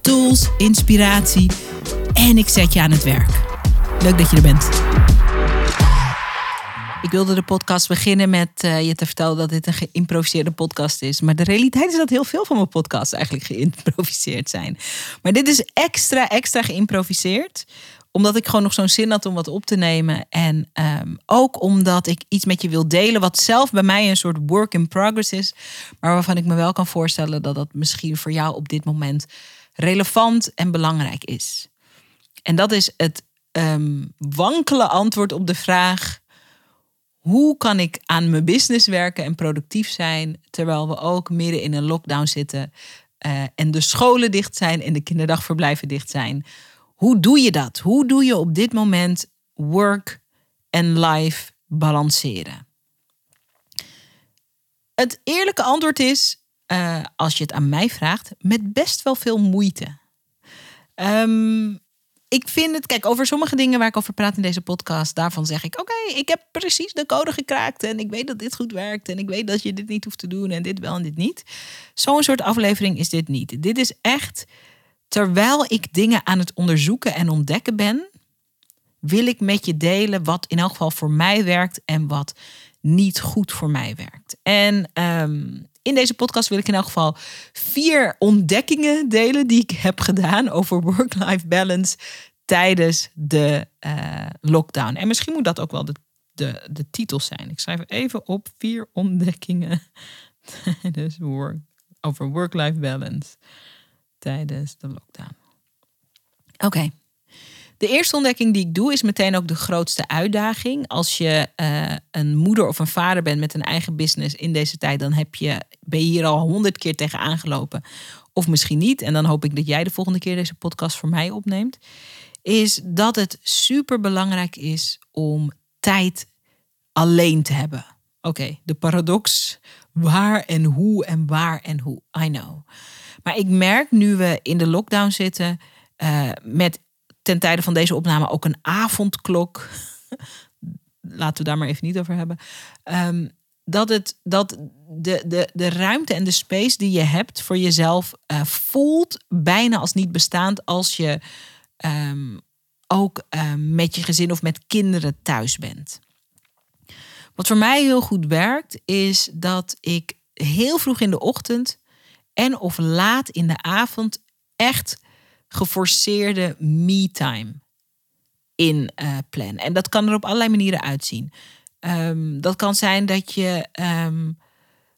tools, inspiratie en ik zet je aan het werk. Leuk dat je er bent. Ik wilde de podcast beginnen met je te vertellen dat dit een geïmproviseerde podcast is. Maar de realiteit is dat heel veel van mijn podcasts eigenlijk geïmproviseerd zijn. Maar dit is extra geïmproviseerd. Omdat ik gewoon nog zo'n zin had om wat op te nemen. En ook omdat ik iets met je wil delen wat zelf bij mij een soort work in progress is. Maar waarvan ik me wel kan voorstellen dat dat misschien voor jou op dit moment relevant en belangrijk is. En dat is het wankele antwoord op de vraag: hoe kan ik aan mijn business werken en productief zijn, terwijl we ook midden in een lockdown zitten en de scholen dicht zijn en de kinderdagverblijven dicht zijn. Hoe doe je dat? Hoe doe je op dit moment work en life balanceren? Het eerlijke antwoord is, als je het aan mij vraagt, met best wel veel moeite. Ik vind het, kijk, over sommige dingen waar ik over praat in deze podcast, daarvan zeg ik, oké, ik heb precies de code gekraakt en ik weet dat dit goed werkt en ik weet dat je dit niet hoeft te doen en dit wel en dit niet. Zo'n soort aflevering is dit niet. Dit is echt, terwijl ik dingen aan het onderzoeken en ontdekken ben, wil ik met je delen wat in elk geval voor mij werkt en wat niet goed voor mij werkt. En in deze podcast wil ik in elk geval 4 ontdekkingen delen die ik heb gedaan over work-life balance tijdens de lockdown. En misschien moet dat ook wel de titel zijn. Ik schrijf even op 4 ontdekkingen tijdens over work-life balance tijdens de lockdown. Oké. De eerste ontdekking die ik doe is meteen ook de grootste uitdaging. Als je een moeder of een vader bent met een eigen business in deze tijd, dan ben je hier al 100 keer tegen aangelopen. Of misschien niet. En dan hoop ik dat jij de volgende keer deze podcast voor mij opneemt. Is dat het super belangrijk is om tijd alleen te hebben. Oké, de paradox. Waar en hoe en waar en hoe. I know. Maar ik merk nu we in de lockdown zitten met ten tijde van deze opname ook een avondklok. Laten we daar maar even niet over hebben. Dat de ruimte en de space die je hebt voor jezelf voelt bijna als niet bestaand als je ook met je gezin of met kinderen thuis bent. Wat voor mij heel goed werkt is dat ik heel vroeg in de ochtend en of laat in de avond echt geforceerde me-time in plan. En dat kan er op allerlei manieren uitzien. Dat kan zijn dat je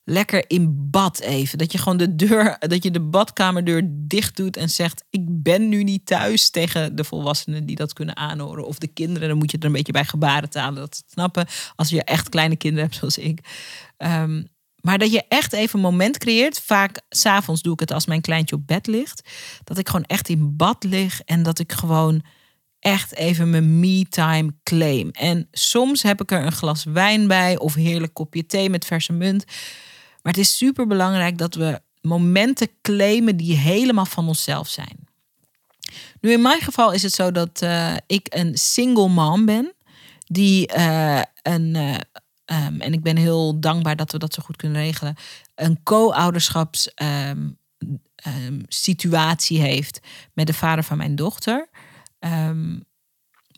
lekker in bad even, dat je gewoon de badkamerdeur dicht doet en zegt, ik ben nu niet thuis, tegen de volwassenen die dat kunnen aanhoren. Of de kinderen, dan moet je er een beetje bij gebarentalen dat ze het snappen. Als je echt kleine kinderen hebt zoals ik. Maar dat je echt even een moment creëert. Vaak 's avonds doe ik het als mijn kleintje op bed ligt. Dat ik gewoon echt in bad lig. En dat ik gewoon echt even mijn me-time claim. En soms heb ik er een glas wijn bij. Of een heerlijk kopje thee met verse munt. Maar het is super belangrijk dat we momenten claimen die helemaal van onszelf zijn. Nu in mijn geval is het zo dat ik een single mom ben. Die en ik ben heel dankbaar dat we dat zo goed kunnen regelen, een co-ouderschapssituatie heeft met de vader van mijn dochter.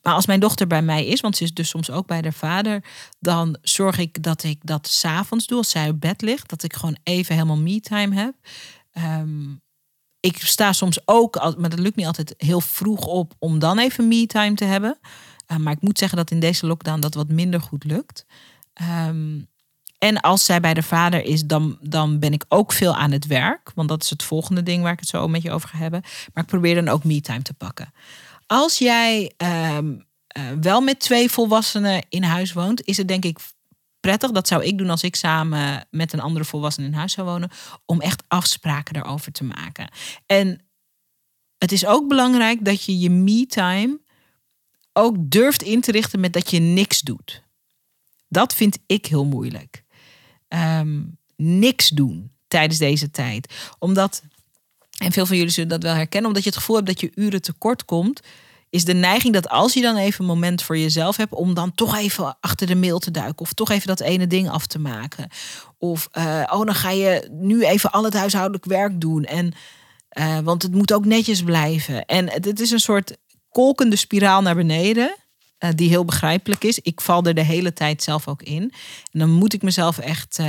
Maar als mijn dochter bij mij is, want ze is dus soms ook bij haar vader, dan zorg ik dat 's avonds doe, als zij op bed ligt, dat ik gewoon even helemaal me-time heb. Ik sta soms ook, maar dat lukt niet altijd, heel vroeg op om dan even me-time te hebben. Maar ik moet zeggen dat in deze lockdown dat wat minder goed lukt. En als zij bij de vader is, dan ben ik ook veel aan het werk. Want dat is het volgende ding waar ik het zo met je over ga hebben. Maar ik probeer dan ook me-time te pakken. Als jij wel met 2 volwassenen in huis woont, is het denk ik prettig. Dat zou ik doen als ik samen met een andere volwassene in huis zou wonen. Om echt afspraken daarover te maken. En Het is ook belangrijk dat je je me-time ook durft in te richten met dat je niks doet. Dat vind ik heel moeilijk. Niks doen tijdens deze tijd. Omdat, en veel van jullie zullen dat wel herkennen, omdat je het gevoel hebt dat je uren tekort komt, is de neiging dat als je dan even een moment voor jezelf hebt, om dan toch even achter de mail te duiken. Of toch even dat ene ding af te maken. Of, dan ga je nu even al het huishoudelijk werk doen. En, want het moet ook netjes blijven. En het is een soort kolkende spiraal naar beneden, die heel begrijpelijk is. Ik val er de hele tijd zelf ook in. En dan moet ik mezelf echt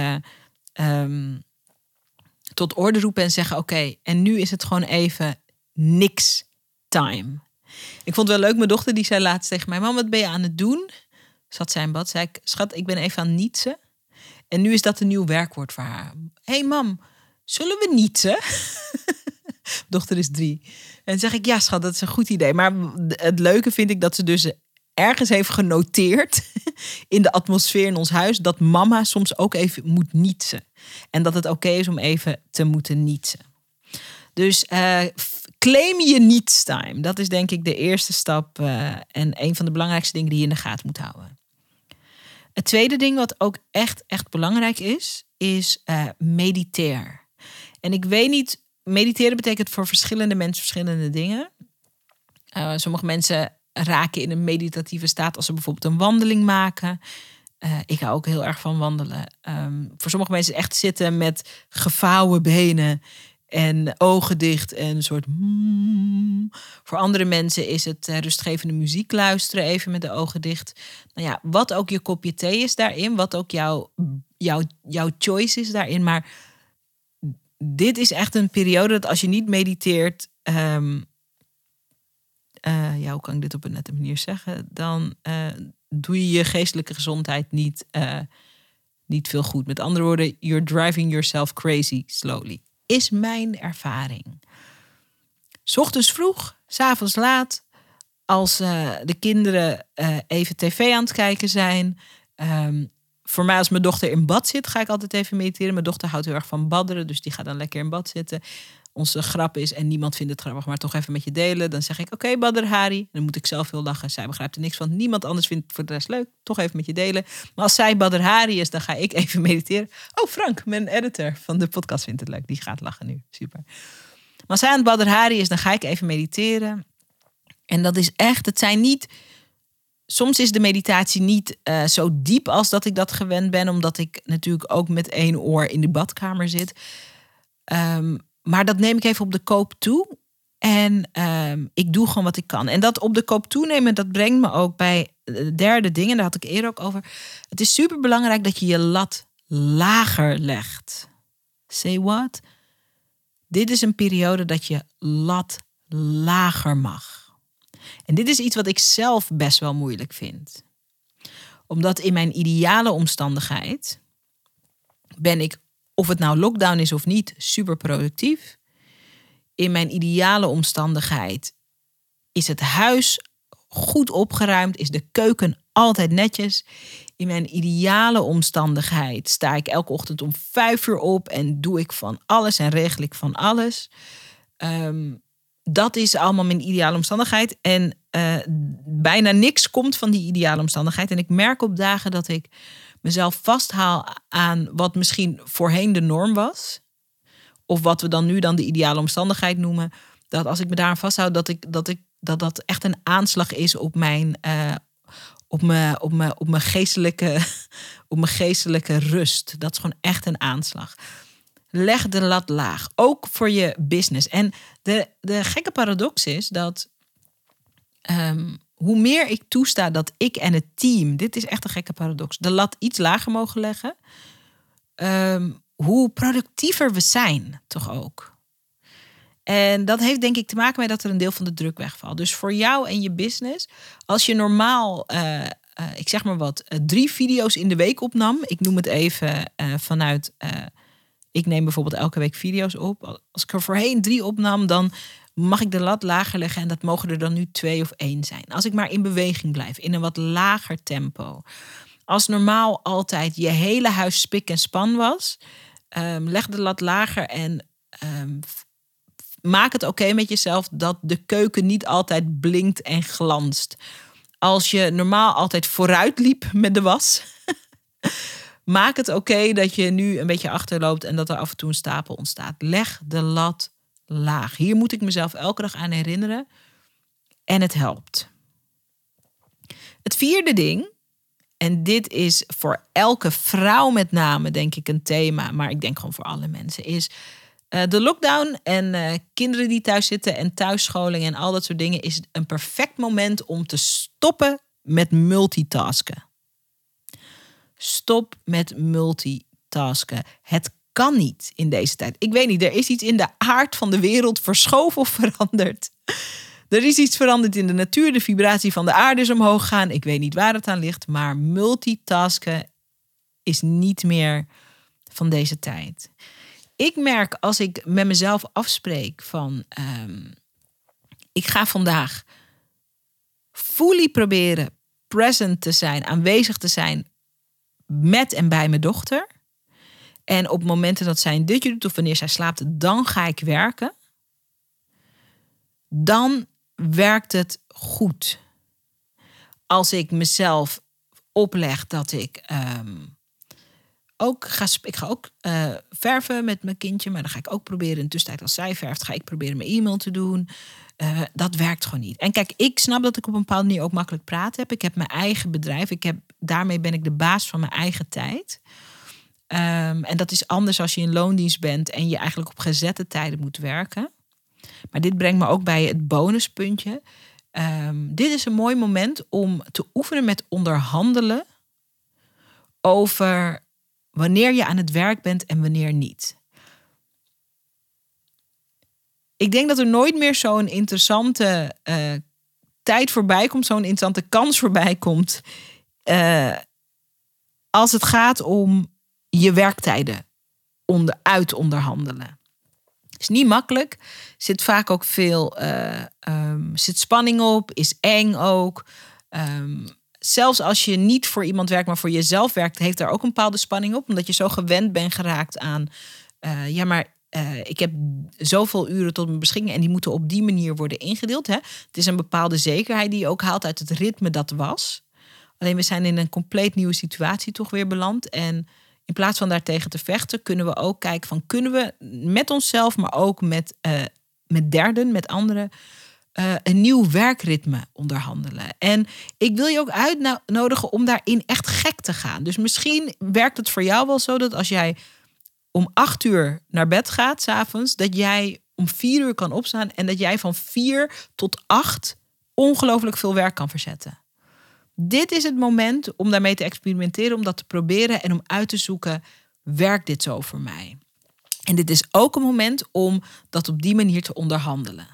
tot orde roepen en zeggen, oké, en nu is het gewoon even niks time. Ik vond het wel leuk, mijn dochter die zei laatst tegen mij, mam, wat ben je aan het doen? Zat zij in bad, zei ik, schat, ik ben even aan het nietsen. En nu is dat een nieuw werkwoord voor haar. Hé, mam, zullen we nietsen? Dochter is 3. En zeg ik, ja schat, dat is een goed idee. Maar het leuke vind ik dat ze dus ergens heeft genoteerd in de atmosfeer in ons huis, dat mama soms ook even moet nietsen. En dat het oké is om even te moeten nietsen. Dus claim je nietstime. Dat is denk ik de eerste stap en een van de belangrijkste dingen die je in de gaten moet houden. Het tweede ding wat ook echt belangrijk is, is mediteer. En ik weet niet, mediteren betekent voor verschillende mensen verschillende dingen. Sommige mensen raken in een meditatieve staat als ze bijvoorbeeld een wandeling maken. Ik hou ook heel erg van wandelen. Voor sommige mensen echt zitten met gevouwen benen en ogen dicht en een soort Voor andere mensen is het rustgevende muziek luisteren, even met de ogen dicht. Nou ja, wat ook je kopje thee is daarin, wat ook jouw choice is daarin. Maar dit is echt een periode dat als je niet mediteert, hoe kan ik dit op een nette manier zeggen? Dan doe je je geestelijke gezondheid niet veel goed. Met andere woorden, you're driving yourself crazy slowly. Is mijn ervaring. 'S Ochtends vroeg, 's avonds laat, als de kinderen even tv aan het kijken zijn. Voor mij als mijn dochter in bad zit, ga ik altijd even mediteren. Mijn dochter houdt heel erg van badderen, dus die gaat dan lekker in bad zitten. Onze grap is, en niemand vindt het grappig, maar toch even met je delen. Dan zeg ik, oké, badder Hari. Dan moet ik zelf heel lachen. Zij begrijpt er niks van. Niemand anders vindt het voor de rest leuk. Toch even met je delen. Maar als zij badder Hari is, dan ga ik even mediteren. Oh, Frank, mijn editor van de podcast, vindt het leuk. Die gaat lachen nu. Super. Maar als zij aan het badder Hari is, dan ga ik even mediteren. En dat is echt, het zijn niet... Soms is de meditatie niet zo diep als dat ik dat gewend ben. Omdat ik natuurlijk ook met 1 oor in de badkamer zit. Maar dat neem ik even op de koop toe. En ik doe gewoon wat ik kan. En dat op de koop toenemen, dat brengt me ook bij het derde ding. En daar had ik eerder ook over. Het is superbelangrijk dat je je lat lager legt. Say what? Dit is een periode dat je lat lager mag. En dit is iets wat ik zelf best wel moeilijk vind. Omdat in mijn ideale omstandigheid ben ik, of het nou lockdown is of niet, super productief. In mijn ideale omstandigheid is het huis goed opgeruimd, is de keuken altijd netjes. In mijn ideale omstandigheid sta ik elke ochtend om 5 uur op en doe ik van alles en regel ik van alles. Dat is allemaal mijn ideale omstandigheid. En bijna niks komt van die ideale omstandigheid. En ik merk op dagen dat ik mezelf vasthaal aan wat misschien voorheen de norm was. Of wat we dan nu dan de ideale omstandigheid noemen. Dat als ik me daaraan vasthoud, dat echt een aanslag is op mijn geestelijke rust. Dat is gewoon echt een aanslag. Leg de lat laag, ook voor je business. En de gekke paradox is dat hoe meer ik toesta dat ik en het team... Dit is echt een gekke paradox. De lat iets lager mogen leggen. Hoe productiever we zijn, toch ook. En dat heeft denk ik te maken met dat er een deel van de druk wegvalt. Dus voor jou en je business, als je normaal... ik zeg maar wat, 3 video's in de week opnam. Ik noem het even vanuit... ik neem bijvoorbeeld elke week video's op. Als ik er voorheen 3 opnam, dan mag ik de lat lager leggen. En dat mogen er dan nu 2 of 1 zijn. Als ik maar in beweging blijf, in een wat lager tempo. Als normaal altijd je hele huis spik en span was. Leg de lat lager en maak het oké met jezelf dat de keuken niet altijd blinkt en glanst. Als je normaal altijd vooruit liep met de was, maak het oké dat je nu een beetje achterloopt en dat er af en toe een stapel ontstaat. Leg de lat laag. Hier moet ik mezelf elke dag aan herinneren. En het helpt. Het vierde ding, en dit is voor elke vrouw met name denk ik een thema, maar ik denk gewoon voor alle mensen, is de lockdown en kinderen die thuis zitten en thuisscholing en al dat soort dingen, is een perfect moment om te stoppen met multitasken. Stop met multitasken. Het kan niet in deze tijd. Ik weet niet, er is iets in de aard van de wereld verschoven of veranderd. Er is iets veranderd in de natuur. De vibratie van de aarde is omhoog gaan. Ik weet niet waar het aan ligt. Maar multitasken is niet meer van deze tijd. Ik merk als ik met mezelf afspreek van... ik ga vandaag fully proberen present te zijn. Aanwezig te zijn met en bij mijn dochter. En op momenten dat zij een dutje doet of wanneer zij slaapt, dan ga ik werken. Dan werkt het goed. Als ik mezelf opleg dat ik ook ga verven met mijn kindje, maar dan ga ik ook proberen in de tussentijd als zij verft, ga ik proberen mijn e-mail te doen. Dat werkt gewoon niet. En kijk, ik snap dat ik op een bepaalde manier ook makkelijk praat heb. Ik heb mijn eigen bedrijf. Daarmee ben ik de baas van mijn eigen tijd. En dat is anders als je in loondienst bent en je eigenlijk op gezette tijden moet werken. Maar dit brengt me ook bij het bonuspuntje. Dit is een mooi moment om te oefenen met onderhandelen over wanneer je aan het werk bent en wanneer niet. Ik denk dat er nooit meer zo'n interessante tijd voorbij komt, zo'n interessante kans voorbij komt, als het gaat om je werktijden onderhandelen. Is niet makkelijk. Zit vaak ook veel zit spanning op. Is eng ook. Zelfs als je niet voor iemand werkt, maar voor jezelf werkt, heeft daar ook een bepaalde spanning op. Omdat je zo gewend bent geraakt aan... ik heb zoveel uren tot mijn beschikking en die moeten op die manier worden ingedeeld. Hè? Het is een bepaalde zekerheid die je ook haalt uit het ritme dat was. Alleen we zijn in een compleet nieuwe situatie toch weer beland. En in plaats van daartegen te vechten, kunnen we ook kijken van, kunnen we met onszelf, maar ook met derden, met anderen, een nieuw werkritme onderhandelen. En ik wil je ook uitnodigen om daarin echt gek te gaan. Dus misschien werkt het voor jou wel zo dat als jij om 8:00 naar bed gaat 's avonds, dat jij om 4:00 kan opstaan en dat jij van 4 tot 8 ongelooflijk veel werk kan verzetten. Dit is het moment om daarmee te experimenteren, om dat te proberen en om uit te zoeken, werkt dit zo voor mij? En dit is ook een moment om dat op die manier te onderhandelen.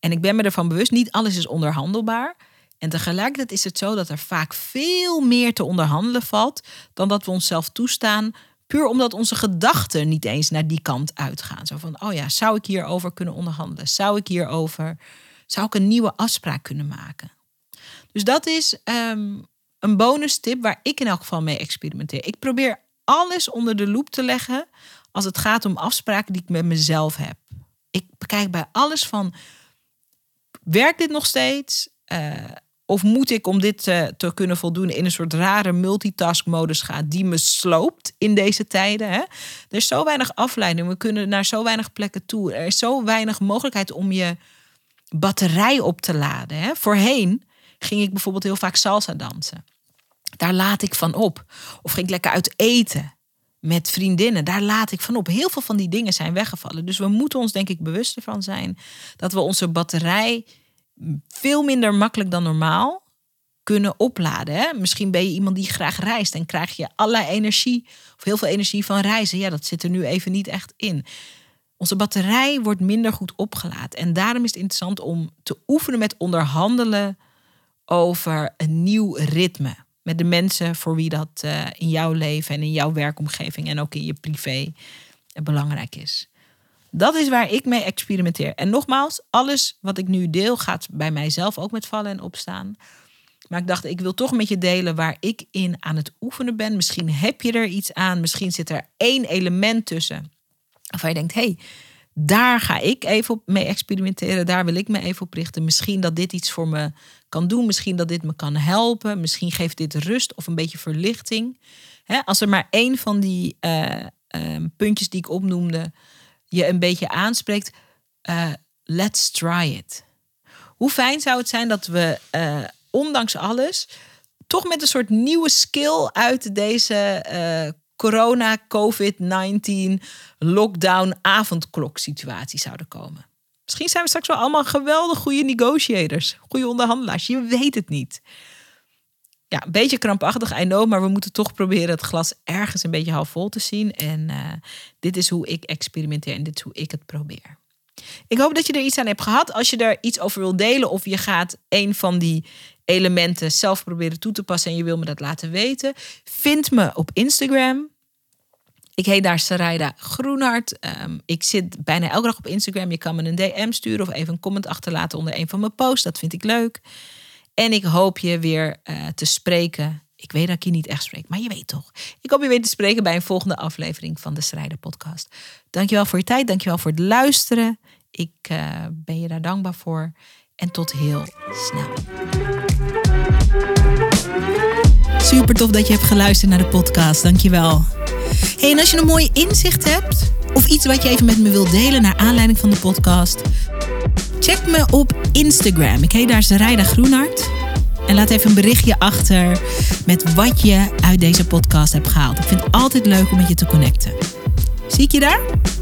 En ik ben me ervan bewust, niet alles is onderhandelbaar. En tegelijkertijd is het zo dat er vaak veel meer te onderhandelen valt dan dat we onszelf toestaan, puur omdat onze gedachten niet eens naar die kant uitgaan. Zo van, oh ja, zou ik hierover kunnen onderhandelen? Zou ik een nieuwe afspraak kunnen maken? Dus dat is een bonus tip waar ik in elk geval mee experimenteer. Ik probeer alles onder de loep te leggen als het gaat om afspraken die ik met mezelf heb. Ik bekijk bij alles van, werkt dit nog steeds? Of moet ik, om dit te kunnen voldoen, in een soort rare multitaskmodus gaan die me sloopt in deze tijden? Hè? Er is zo weinig afleiding. We kunnen naar zo weinig plekken toe. Er is zo weinig mogelijkheid om je batterij op te laden. Hè? Voorheen ging ik bijvoorbeeld heel vaak salsa dansen. Daar laat ik van op. Of ging ik lekker uit eten met vriendinnen. Daar laat ik van op. Heel veel van die dingen zijn weggevallen. Dus we moeten ons denk ik bewust ervan zijn dat we onze batterij veel minder makkelijk dan normaal kunnen opladen. Hè? Misschien ben je iemand die graag reist en krijg je allerlei energie of heel veel energie van reizen. Ja, dat zit er nu even niet echt in. Onze batterij wordt minder goed opgeladen. En daarom is het interessant om te oefenen met onderhandelen over een nieuw ritme. Met de mensen voor wie dat in jouw leven en in jouw werkomgeving en ook in je privé belangrijk is. Dat is waar ik mee experimenteer. En nogmaals, alles wat ik nu deel gaat bij mijzelf ook met vallen en opstaan. Maar ik dacht, ik wil toch met je delen waar ik in aan het oefenen ben. Misschien heb je er iets aan. Misschien zit er één element tussen waarvan je denkt, hey, daar ga ik even mee experimenteren. Daar wil ik me even op richten. Misschien dat dit iets voor me kan doen. Misschien dat dit me kan helpen. Misschien geeft dit rust of een beetje verlichting. Hè, als er maar één van die puntjes die ik opnoemde je een beetje aanspreekt. Let's try it. Hoe fijn zou het zijn dat we ondanks alles toch met een soort nieuwe skill uit deze corona, COVID-19, lockdown, avondklok situatie zouden komen. Misschien zijn we straks wel allemaal geweldig goede negotiators, goede onderhandelaars. Je weet het niet. Ja, een beetje krampachtig, I know, maar we moeten toch proberen het glas ergens een beetje half vol te zien. En dit is hoe ik experimenteer en dit is hoe ik het probeer. Ik hoop dat je er iets aan hebt gehad. Als je daar iets over wil delen of je gaat een van die elementen zelf proberen toe te passen en je wil me dat laten weten, vind me op Instagram. Ik heet daar Sarayda Groenhart. Ik zit bijna elke dag op Instagram. Je kan me een DM sturen of even een comment achterlaten onder een van mijn posts. Dat vind ik leuk. En ik hoop je weer te spreken. Ik weet dat ik je niet echt spreek, maar je weet toch. Ik hoop je weer te spreken bij een volgende aflevering van de Sarayda Podcast. Dankjewel voor je tijd. Dankjewel voor het luisteren. Ik ben je daar dankbaar voor. En tot heel snel. Super tof dat je hebt geluisterd naar de podcast. Dankjewel. Hey, en als je een mooi inzicht hebt of iets wat je even met me wilt delen naar aanleiding van de podcast, check me op Instagram. Ik heet daar Sarayda Groenhart. En laat even een berichtje achter met wat je uit deze podcast hebt gehaald. Ik vind het altijd leuk om met je te connecten. Zie ik je daar?